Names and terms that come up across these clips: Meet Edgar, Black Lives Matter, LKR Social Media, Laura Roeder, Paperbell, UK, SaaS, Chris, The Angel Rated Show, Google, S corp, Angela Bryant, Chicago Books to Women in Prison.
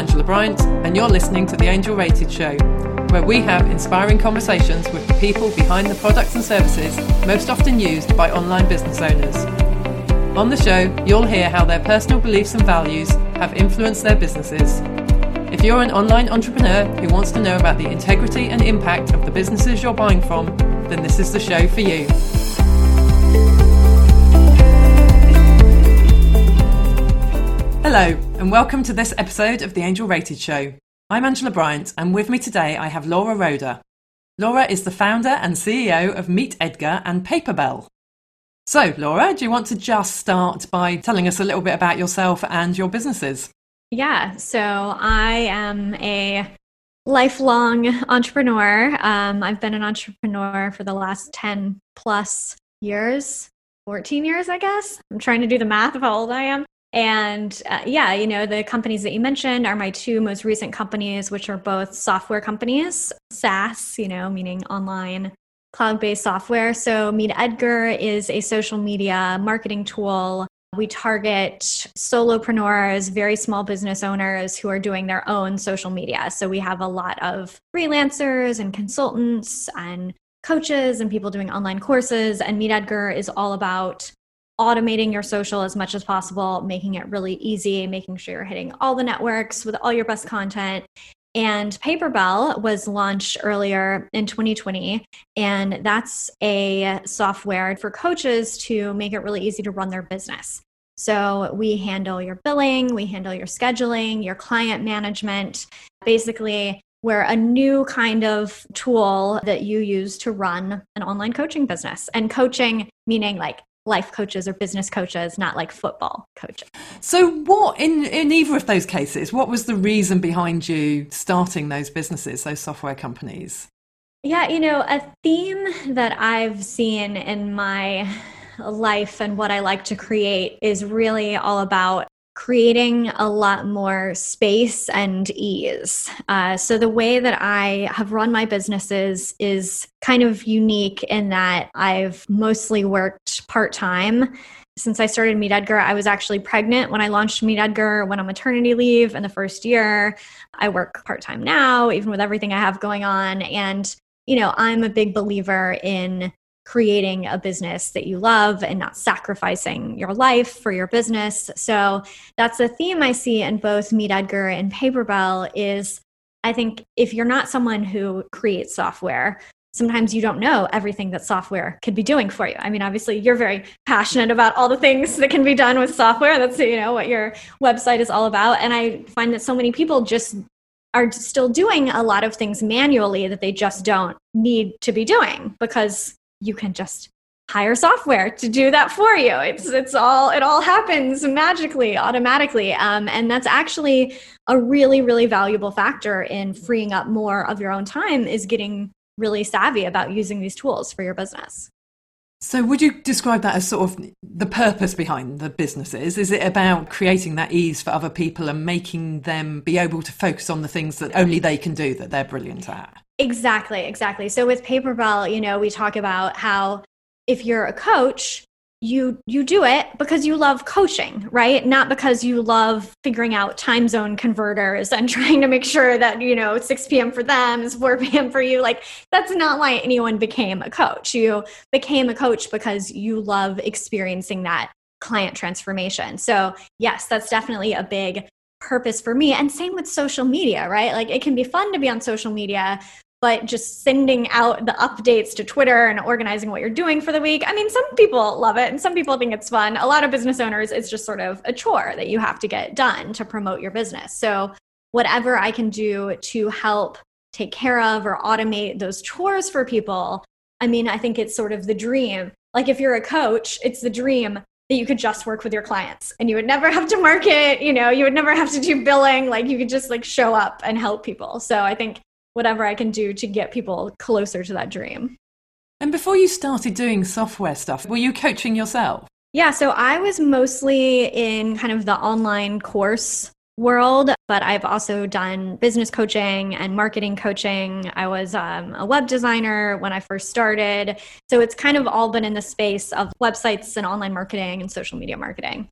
Angela Bryant, and you're listening to The Angel Rated Show, where we have inspiring conversations with the people behind the products and services most often used by online business owners. On the show, you'll hear how their personal beliefs and values have influenced their businesses. If you're an online entrepreneur who wants to know about the integrity and impact of the businesses you're buying from, then this is the show for you. Hello, and welcome to this episode of The Angel Rated Show. I'm Angela Bryant, and with me today I have Laura Roeder. Laura is the founder and CEO of Meet Edgar and Paperbell. So, Laura, do you want to just start by telling us a little bit about yourself and your businesses? Yeah, so I am a lifelong entrepreneur. I've been an entrepreneur for the last 10 plus years, 14 years, I guess. I'm trying to do the math of how old I am. And the companies that you mentioned are my two most recent companies, which are both software companies, SaaS, meaning online cloud-based software. So Meet Edgar is a social media marketing tool. We target solopreneurs, very small business owners who are doing their own social media. So we have a lot of freelancers and consultants and coaches and people doing online courses. And Meet Edgar is all about automating your social as much as possible, making it really easy, making sure you're hitting all the networks with all your best content. And Paperbell was launched earlier in 2020, and that's a software for coaches to make it really easy to run their business. So we handle your billing, we handle your scheduling, your client management. Basically, we're a new kind of tool that you use to run an online coaching business. And coaching meaning like life coaches or business coaches, not like football coaches. So what, in either of those cases, what was the reason behind you starting those businesses, those software companies? Yeah, a theme that I've seen in my life and what I like to create is really all about creating a lot more space and ease. So the way that I have run my businesses is kind of unique in that I've mostly worked part-time. Since I started Meet Edgar, I was actually pregnant when I launched Meet Edgar, went on maternity leave in the first year. I work part-time now, even with everything I have going on. And, I'm a big believer in creating a business that you love and not sacrificing your life for your business. So that's the theme I see in both Meet Edgar and Paperbell is, I think if you're not someone who creates software, sometimes you don't know everything that software could be doing for you. I mean, obviously you're very passionate about all the things that can be done with software. That's, what your website is all about. And I find that so many people just are still doing a lot of things manually that they just don't need to be doing because you can just hire software to do that for you. It all happens magically, automatically. And that's actually a really, really valuable factor in freeing up more of your own time is getting really savvy about using these tools for your business. So would you describe that as sort of the purpose behind the businesses? Is it about creating that ease for other people and making them be able to focus on the things that only they can do that they're brilliant at? Exactly. So with Paperbell, we talk about how if you're a coach, you do it because you love coaching, right? Not because you love figuring out time zone converters and trying to make sure that, 6 p.m. for them is 4 p.m. for you. Like, that's not why anyone became a coach. You became a coach because you love experiencing that client transformation. So yes, that's definitely a big purpose for me. And same with social media, right? Like, it can be fun to be on social media, but just sending out the updates to Twitter and organizing what you're doing for the week. I mean, some people love it and some people think it's fun. A lot of business owners, it's just sort of a chore that you have to get done to promote your business. So whatever I can do to help take care of or automate those chores for people, I mean, I think it's sort of the dream. Like, if you're a coach, it's the dream that you could just work with your clients and you would never have to market, you would never have to do billing. Like, you could just show up and help people. So I think whatever I can do to get people closer to that dream. And before you started doing software stuff, were you coaching yourself? Yeah. So I was mostly in kind of the online course world, but I've also done business coaching and marketing coaching. I was a web designer when I first started. So it's kind of all been in the space of websites and online marketing and social media marketing.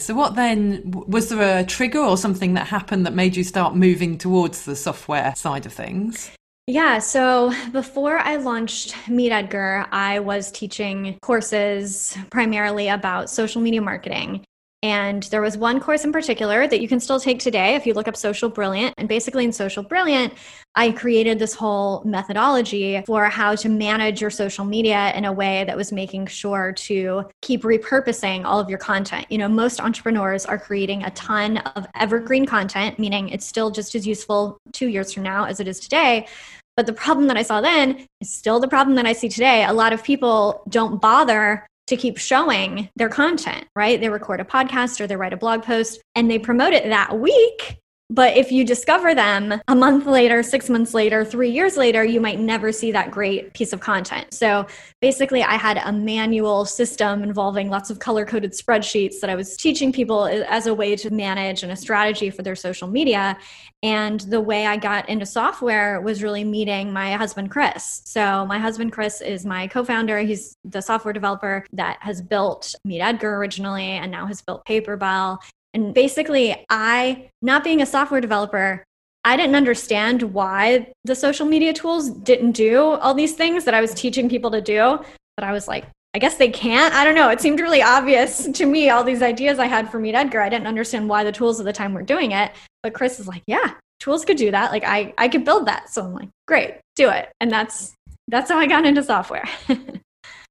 So what then, was there a trigger or something that happened that made you start moving towards the software side of things? Yeah, so before I launched Meet Edgar, I was teaching courses primarily about social media marketing. And there was one course in particular that you can still take today if you look up Social Brilliant. And basically in Social Brilliant, I created this whole methodology for how to manage your social media in a way that was making sure to keep repurposing all of your content. You know, most entrepreneurs are creating a ton of evergreen content, meaning it's still just as useful 2 years from now as it is today. But the problem that I saw then is still the problem that I see today. A lot of people don't bother to keep showing their content, right? They record a podcast or they write a blog post and they promote it that week. But if you discover them a month later, 6 months later, 3 years later, you might never see that great piece of content. So basically I had a manual system involving lots of color-coded spreadsheets that I was teaching people as a way to manage and a strategy for their social media. And the way I got into software was really meeting my husband, Chris. So my husband, Chris, is my co-founder. He's the software developer that has built Meet Edgar originally and now has built Paperbell. And basically, I, not being a software developer, I didn't understand why the social media tools didn't do all these things that I was teaching people to do. But I was like, I guess they can't. I don't know. It seemed really obvious to me, all these ideas I had for Meet Edgar. I didn't understand why the tools at the time were doing it. But Chris is like, yeah, tools could do that. Like I could build that. So I'm like, great, do it. And that's how I got into software.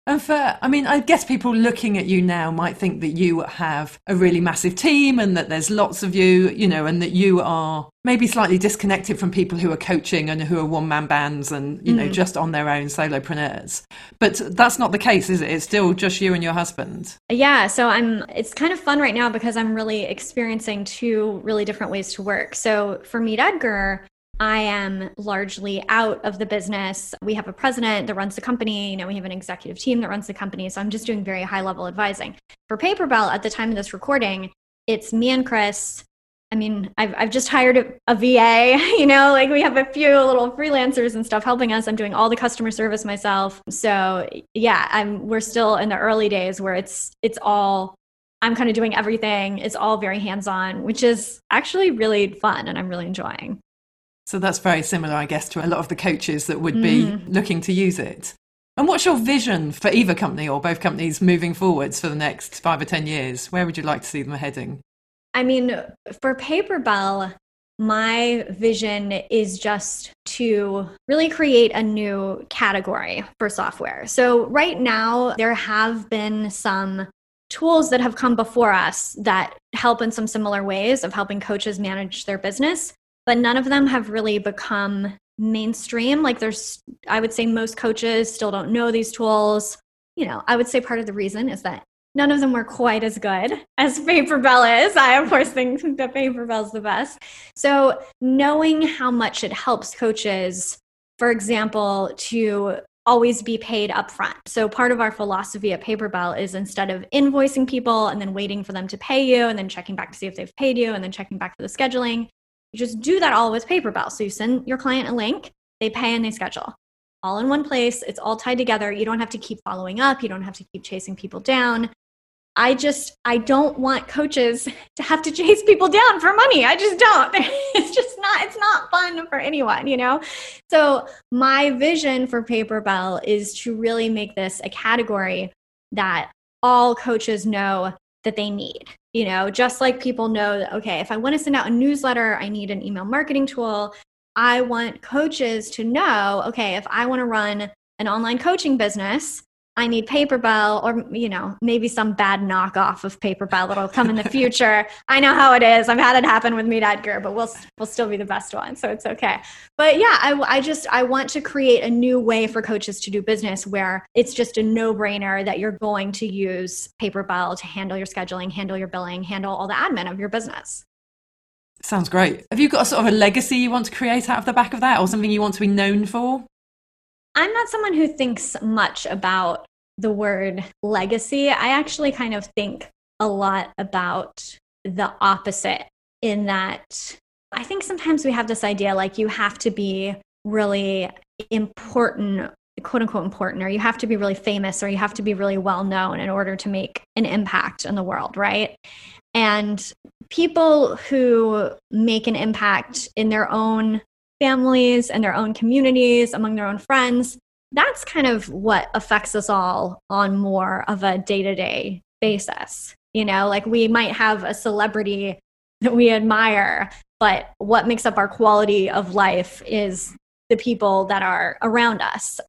And for, I mean, I guess people looking at you now might think that you have a really massive team and that there's lots of you, you know, and that you are maybe slightly disconnected from people who are coaching and who are one-man bands and, you know, just on their own solopreneurs. But that's not the case, is it? It's still just you and your husband. Yeah. So it's kind of fun right now because I'm really experiencing two really different ways to work. So for Meet Edgar, I am largely out of the business. We have a president that runs the company. You know, we have an executive team that runs the company. So I'm just doing very high level advising. For Paperbell, at the time of this recording, it's me and Chris. I mean, I've just hired a VA, you know, like we have a few little freelancers and stuff helping us. I'm doing all the customer service myself. So yeah, we're still in the early days where it's all, I'm kind of doing everything. It's all very hands-on, which is actually really fun and I'm really enjoying. So that's very similar, I guess, to a lot of the coaches that would be looking to use it. And what's your vision for either company or both companies moving forwards for the next 5 or 10 years? Where would you like to see them heading? I mean, for Paperbell, my vision is just to really create a new category for software. So right now, there have been some tools that have come before us that help in some similar ways of helping coaches manage their business. But none of them have really become mainstream. Like I would say most coaches still don't know these tools. You know, I would say part of the reason is that none of them were quite as good as Paperbell is. I, of course, think that Paperbell's the best. So knowing how much it helps coaches, for example, to always be paid upfront. So part of our philosophy at Paperbell is instead of invoicing people and then waiting for them to pay you and then checking back to see if they've paid you and then checking back for the scheduling, you just do that all with Paperbell. So you send your client a link, they pay and they schedule. All in one place. It's all tied together. You don't have to keep following up. You don't have to keep chasing people down. I don't want coaches to have to chase people down for money. I just don't. It's not fun for anyone, you know? So my vision for Paperbell is to really make this a category that all coaches know that they need. You know, just like people know that, okay, if I want to send out a newsletter, I need an email marketing tool. I want coaches to know, okay, if I want to run an online coaching business, I need Paperbell or, you know, maybe some bad knockoff of Paperbell that'll come in the future. I know how it is. I've had it happen with Meet Edgar, but we'll still be the best one. So it's okay. But yeah, I want to create a new way for coaches to do business where it's just a no-brainer that you're going to use Paperbell to handle your scheduling, handle your billing, handle all the admin of your business. Sounds great. Have you got a sort of a legacy you want to create out of the back of that or something you want to be known for? I'm not someone who thinks much about the word legacy. I actually kind of think a lot about the opposite in that I think sometimes we have this idea like you have to be really important quote unquote important, or you have to be really famous, or you have to be really well known in order to make an impact in the world, right? And people who make an impact in their own families and their own communities, among their own friends, that's kind of what affects us all on more of a day-to-day basis. You know, like we might have a celebrity that we admire, but what makes up our quality of life is the people that are around us.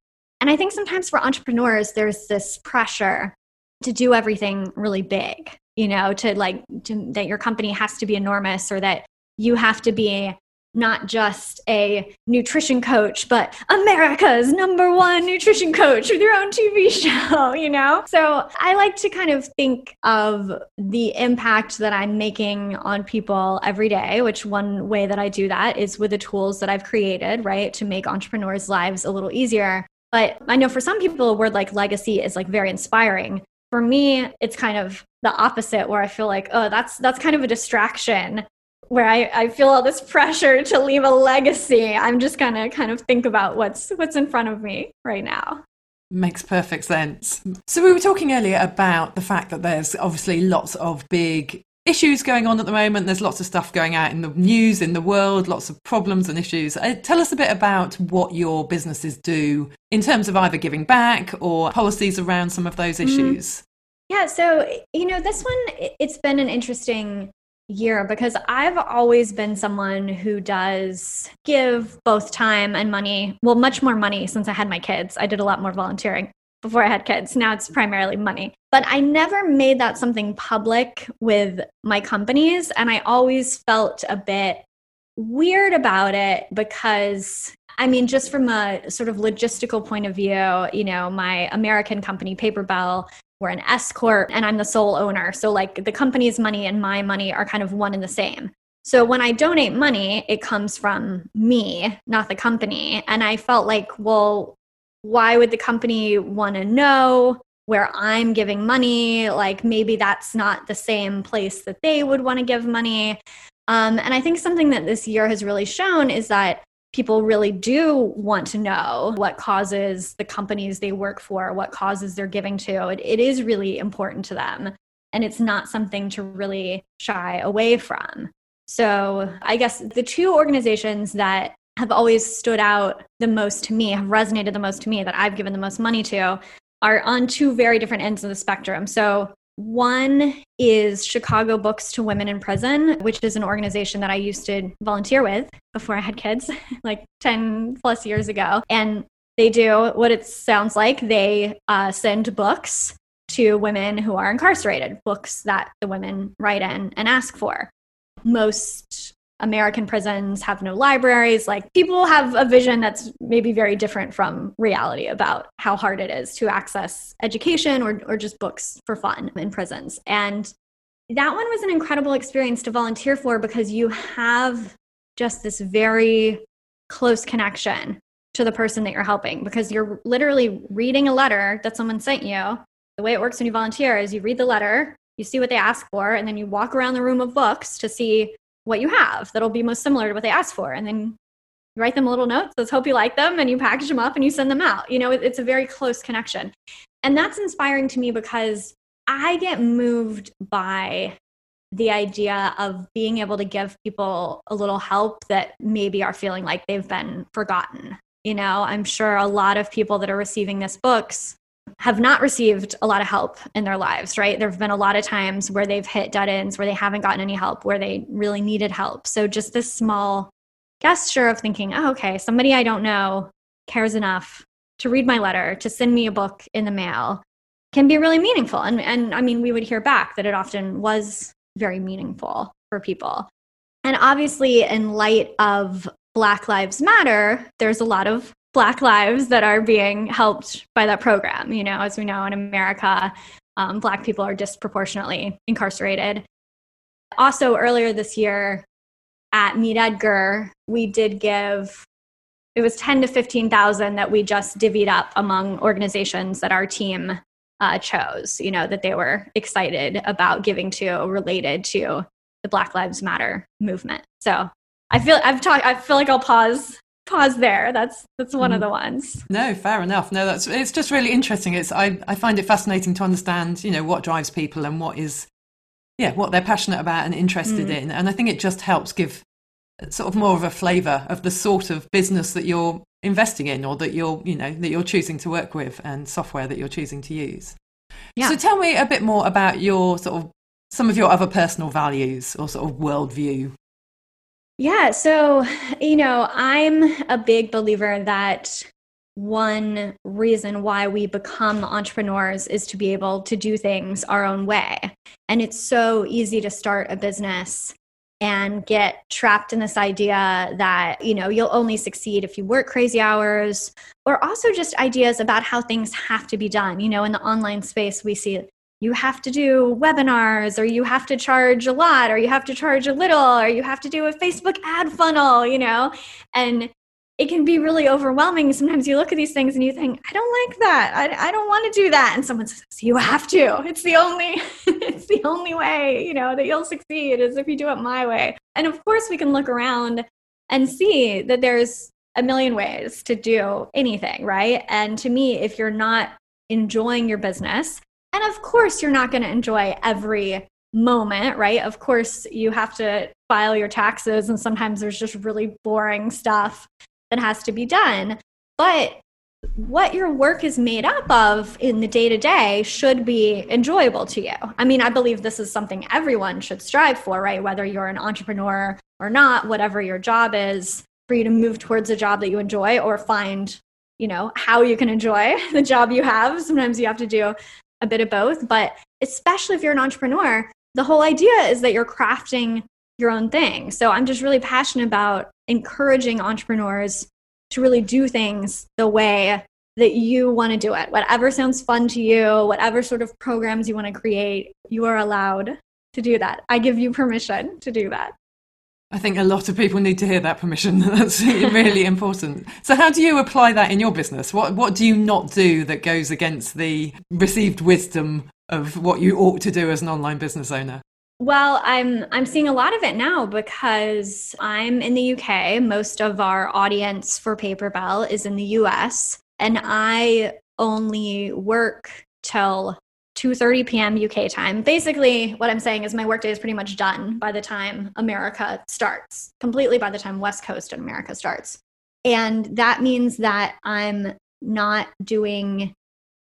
And I think sometimes for entrepreneurs, there's this pressure to do everything really big, you know, that your company has to be enormous, or that you have to be not just a nutrition coach, but America's #1 nutrition coach with your own TV show, you know? So I like to kind of think of the impact that I'm making on people every day, which one way that I do that is with the tools that I've created, right, to make entrepreneurs' lives a little easier. But I know for some people, a word like legacy is like very inspiring. For me, it's kind of the opposite, where I feel like, oh, that's kind of a distraction, where I feel all this pressure to leave a legacy. I'm just going to kind of think about what's in front of me right now. Makes perfect sense. So we were talking earlier about the fact that there's obviously lots of big issues going on at the moment. There's lots of stuff going out in the news, in the world, lots of problems and issues. Tell us a bit about what your businesses do in terms of either giving back or policies around some of those issues. Yeah, so, you know, this one, it's been an interesting year, because I've always been someone who does give both time and money. Well, much more money since I had my kids. I did a lot more volunteering before I had kids. Now it's primarily money. But I never made that something public with my companies. And I always felt a bit weird about it, because I mean, just from a sort of logistical point of view, you know, my American company, Paperbell, we're an S corp and I'm the sole owner. So like the company's money and my money are kind of one and the same. So when I donate money, it comes from me, not the company. And I felt like, well, why would the company want to know where I'm giving money? Like maybe that's not the same place that they would want to give money. And I think something that this year has really shown is that people really do want to know what causes the companies they work for, what causes they're giving to. It is really important to them. And it's not something to really shy away from. So I guess the two organizations that have always stood out the most to me, have resonated the most to me, that I've given the most money to, are on two very different ends of the spectrum. So one is Chicago Books to Women in Prison, which is an organization that I used to volunteer with before I had kids, like 10 plus years ago. And they do what it sounds like. They send books to women who are incarcerated, books that the women write in and ask for. Most American prisons have no libraries. Like people have a vision that's maybe very different from reality about how hard it is to access education or just books for fun in prisons. And that one was an incredible experience to volunteer for, because you have just this very close connection to the person that you're helping, because you're literally reading a letter that someone sent you. The way it works when you volunteer is you read the letter, you see what they ask for, and then you walk around the room of books to see what you have that'll be most similar to what they asked for. And then you write them a little note, let's hope you like them, and you package them up and you send them out. You know, it's a very close connection. And that's inspiring to me, because I get moved by the idea of being able to give people a little help that maybe are feeling like they've been forgotten. You know, I'm sure a lot of people that are receiving this books have not received a lot of help in their lives, right? There have been a lot of times where they've hit dead ends, where they haven't gotten any help, where they really needed help. So just this small gesture of thinking, oh, okay, somebody I don't know cares enough to read my letter, to send me a book in the mail, can be really meaningful. And I mean, we would hear back that it often was very meaningful for people. And obviously, in light of Black Lives Matter, there's a lot of Black lives that are being helped by that program. You know, as we know in America, Black people are disproportionately incarcerated. Also, earlier this year at Meet Edgar, we did give, it was 10 to 15,000 that we just divvied up among organizations that our team chose, you know, that they were excited about giving to related to the Black Lives Matter movement. So I feel like I'll pause pause there. That's one of the ones. No, fair enough. No, it's just really interesting. I find it fascinating to understand, what drives people and what they're passionate about and interested in. And I think it just helps give sort of more of a flavour of the sort of business that you're investing in, or that you're choosing to work with, and software that you're choosing to use. Yeah. So tell me a bit more about your sort of some of your other personal values or sort of worldview. Yeah. So, I'm a big believer that one reason why we become entrepreneurs is to be able to do things our own way. And it's so easy to start a business and get trapped in this idea that, you'll only succeed if you work crazy hours, or also just ideas about how things have to be done. In the online space, we see you have to do webinars, or you have to charge a lot, or you have to charge a little, or you have to do a Facebook ad funnel, and it can be really overwhelming. Sometimes you look at these things and you think, I don't like that. I don't want to do that. And someone says, you have to. It's the only way, that you'll succeed is if you do it my way. And of course we can look around and see that there's a million ways to do anything, right? And to me, if you're not enjoying your business, and of course, you're not going to enjoy every moment, right? Of course, you have to file your taxes, and sometimes there's just really boring stuff that has to be done. But what your work is made up of in the day-to-day should be enjoyable to you. I mean, I believe this is something everyone should strive for, right? Whether you're an entrepreneur or not, whatever your job is, for you to move towards a job that you enjoy, or find, how you can enjoy the job you have. Sometimes you have to do a bit of both, but especially if you're an entrepreneur, the whole idea is that you're crafting your own thing. So I'm just really passionate about encouraging entrepreneurs to really do things the way that you want to do it. Whatever sounds fun to you, whatever sort of programs you want to create, you are allowed to do that. I give you permission to do that. I think a lot of people need to hear that permission. That's really important. So how do you apply that in your business? What do you not do that goes against the received wisdom of what you ought to do as an online business owner? Well, I'm seeing a lot of it now because I'm in the UK. Most of our audience for Paperbell is in the US, and I only work till 2:30 p.m. UK time. Basically, what I'm saying is my workday is pretty much done by the time America starts, completely by the time West Coast in America starts. And that means that I'm not doing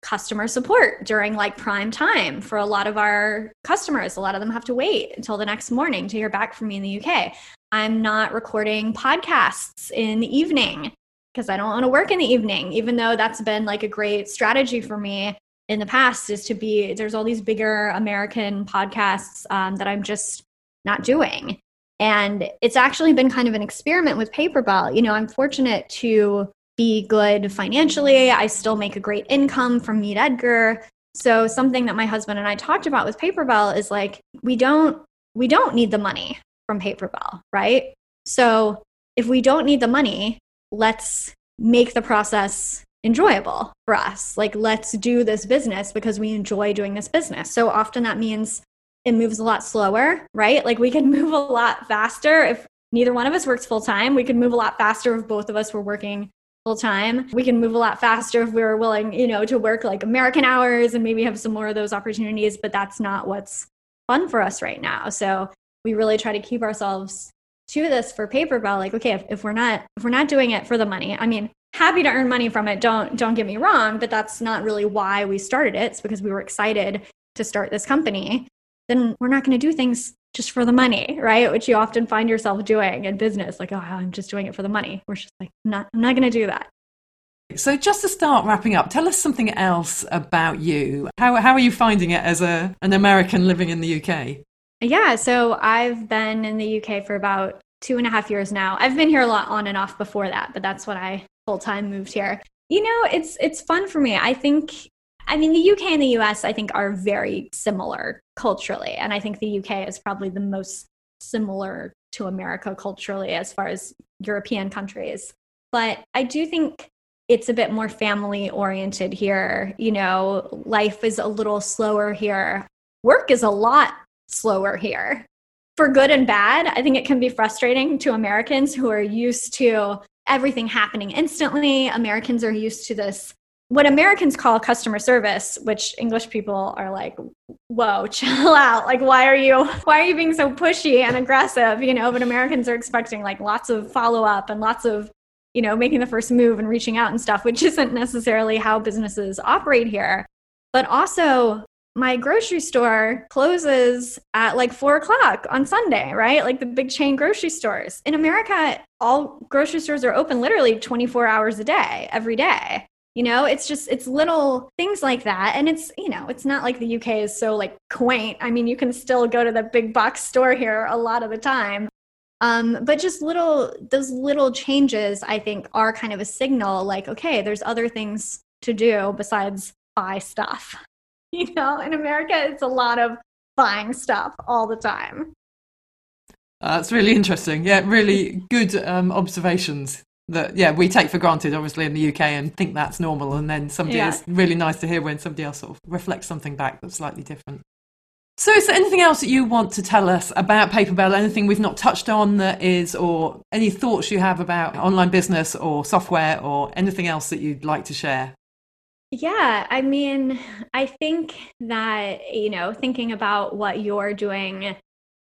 customer support during prime time for a lot of our customers. A lot of them have to wait until the next morning to hear back from me in the UK. I'm not recording podcasts in the evening because I don't want to work in the evening, even though that's been a great strategy for me in the past, is to be, there's all these bigger American podcasts that I'm just not doing. And it's actually been kind of an experiment with Paperbell. I'm fortunate to be good financially. I still make a great income from Meet Edgar. So something that my husband and I talked about with Paperbell is we don't need the money from Paperbell, right? So if we don't need the money, let's make the process enjoyable for us. Let's do this business because we enjoy doing this business. So often that means it moves a lot slower, right? We can move a lot faster. If neither one of us works full time, we can move a lot faster. If both of us were working full time, we can move a lot faster if we were willing, to work American hours and maybe have some more of those opportunities, but that's not what's fun for us right now. So we really try to keep ourselves to this for Paperbell. Okay, if we're not doing it for the money, I mean, happy to earn money from it. Don't get me wrong, but that's not really why we started it. It's because we were excited to start this company. Then we're not going to do things just for the money, right? Which you often find yourself doing in business. Oh, I'm just doing it for the money. We're just I'm not going to do that. So just to start wrapping up, tell us something else about you. How are you finding it as an American living in the UK? Yeah. So I've been in the UK for about 2.5 years now. I've been here a lot on and off before that, but that's what I full-time moved here. It's fun for me. I mean, the UK and the US, I think, are very similar culturally. And I think the UK is probably the most similar to America culturally as far as European countries. But I do think it's a bit more family-oriented here. Life is a little slower here. Work is a lot slower here. For good and bad, I think it can be frustrating to Americans who are used to everything happening instantly. Americans are used to this, what Americans call customer service, which English people are like, whoa, chill out. Like, why are you being so pushy and aggressive? You know, but Americans are expecting like lots of follow-up and lots of, you know, making the first move and reaching out and stuff, which isn't necessarily how businesses operate here. But also, my grocery store closes at like 4:00 on Sunday, right? Like the big chain grocery stores. In America, all grocery stores are open literally 24 hours a day, every day. You know, it's little things like that. And it's, you know, it's not like the UK is so like quaint. I mean, you can still go to the big box store here a lot of the time. But just those little changes, I think, are kind of a signal like, okay, there's other things to do besides buy stuff. You know, in America, it's a lot of buying stuff all the time. That's really interesting. Yeah, really good observations that, yeah, we take for granted, obviously, in the UK and think that's normal. And then it's really nice to hear when somebody else sort of reflects something back that's slightly different. So is there anything else that you want to tell us about Paperbell, anything we've not touched on that is, or any thoughts you have about online business or software or anything else that you'd like to share? Yeah, I mean, I think that, you know, thinking about what you're doing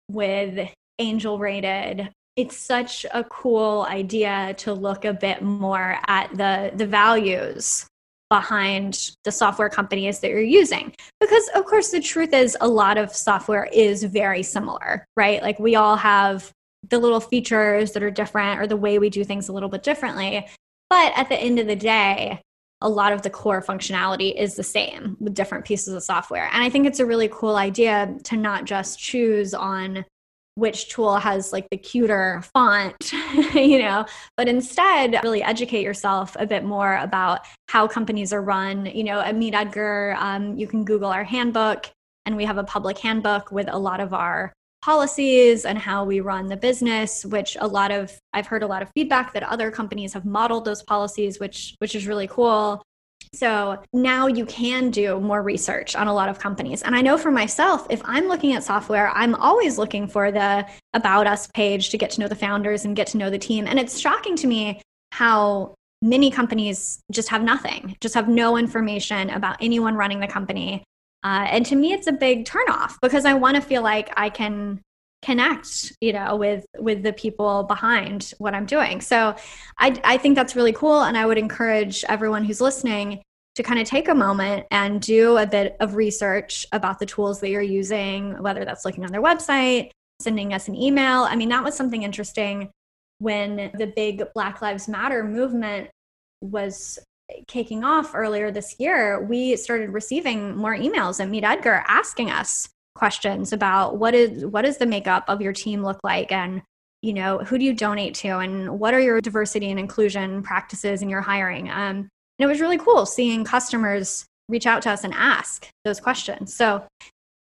with Angel Rated, it's such a cool idea to look a bit more at the values behind the software companies that you're using. Because of course, the truth is a lot of software is very similar, right? Like we all have the little features that are different or the way we do things a little bit differently. But at the end of the day, a lot of the core functionality is the same with different pieces of software. And I think it's a really cool idea to not just choose on which tool has like the cuter font, you know, but instead really educate yourself a bit more about how companies are run. You know, at Meet Edgar, you can Google our handbook, and we have a public handbook with a lot of our policies and how we run the business, which I've heard a lot of feedback that other companies have modeled those policies, which is really cool. So now you can do more research on a lot of companies. And I know for myself, if I'm looking at software, I'm always looking for the About Us page to get to know the founders and get to know the team. And it's shocking to me how many companies just have nothing, just have no information about anyone running the company. And to me, it's a big turnoff because I want to feel like I can connect, you know, with the people behind what I'm doing. So I think that's really cool. And I would encourage everyone who's listening to kind of take a moment and do a bit of research about the tools that you're using, whether that's looking on their website, sending us an email. I mean, that was something interesting when the big Black Lives Matter movement was kicking off earlier this year, we started receiving more emails at Meet Edgar asking us questions about what is the makeup of your team look like, and you know, who do you donate to, and what are your diversity and inclusion practices in your hiring. And it was really cool seeing customers reach out to us and ask those questions. So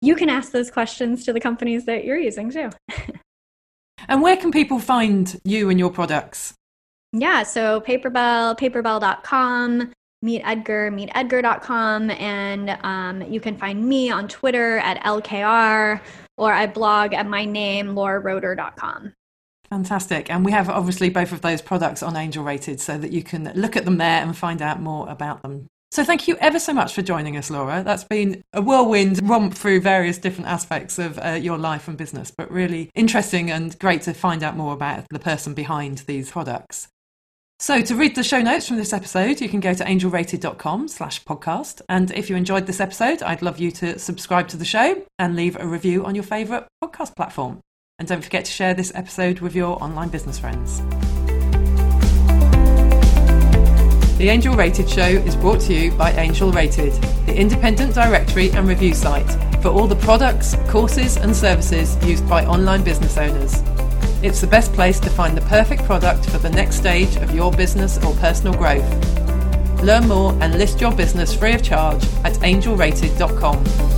you can ask those questions to the companies that you're using too. And where can people find you and your products? Yeah, so Paperbell, paperbell.com, Meet Edgar, meetedgar.com, and you can find me on Twitter at LKR, or I blog at my name, lauraroeder.com. Fantastic. And we have obviously both of those products on Angel Rated so that you can look at them there and find out more about them. So thank you ever so much for joining us, Laura. That's been a whirlwind romp through various different aspects of your life and business, but really interesting and great to find out more about the person behind these products. So to read the show notes from this episode, you can go to angelrated.com/podcast. And if you enjoyed this episode, I'd love you to subscribe to the show and leave a review on your favourite podcast platform. And don't forget to share this episode with your online business friends. The Angel Rated Show is brought to you by Angel Rated, the independent directory and review site for all the products, courses and services used by online business owners. It's the best place to find the perfect product for the next stage of your business or personal growth. Learn more and list your business free of charge at angelrated.com.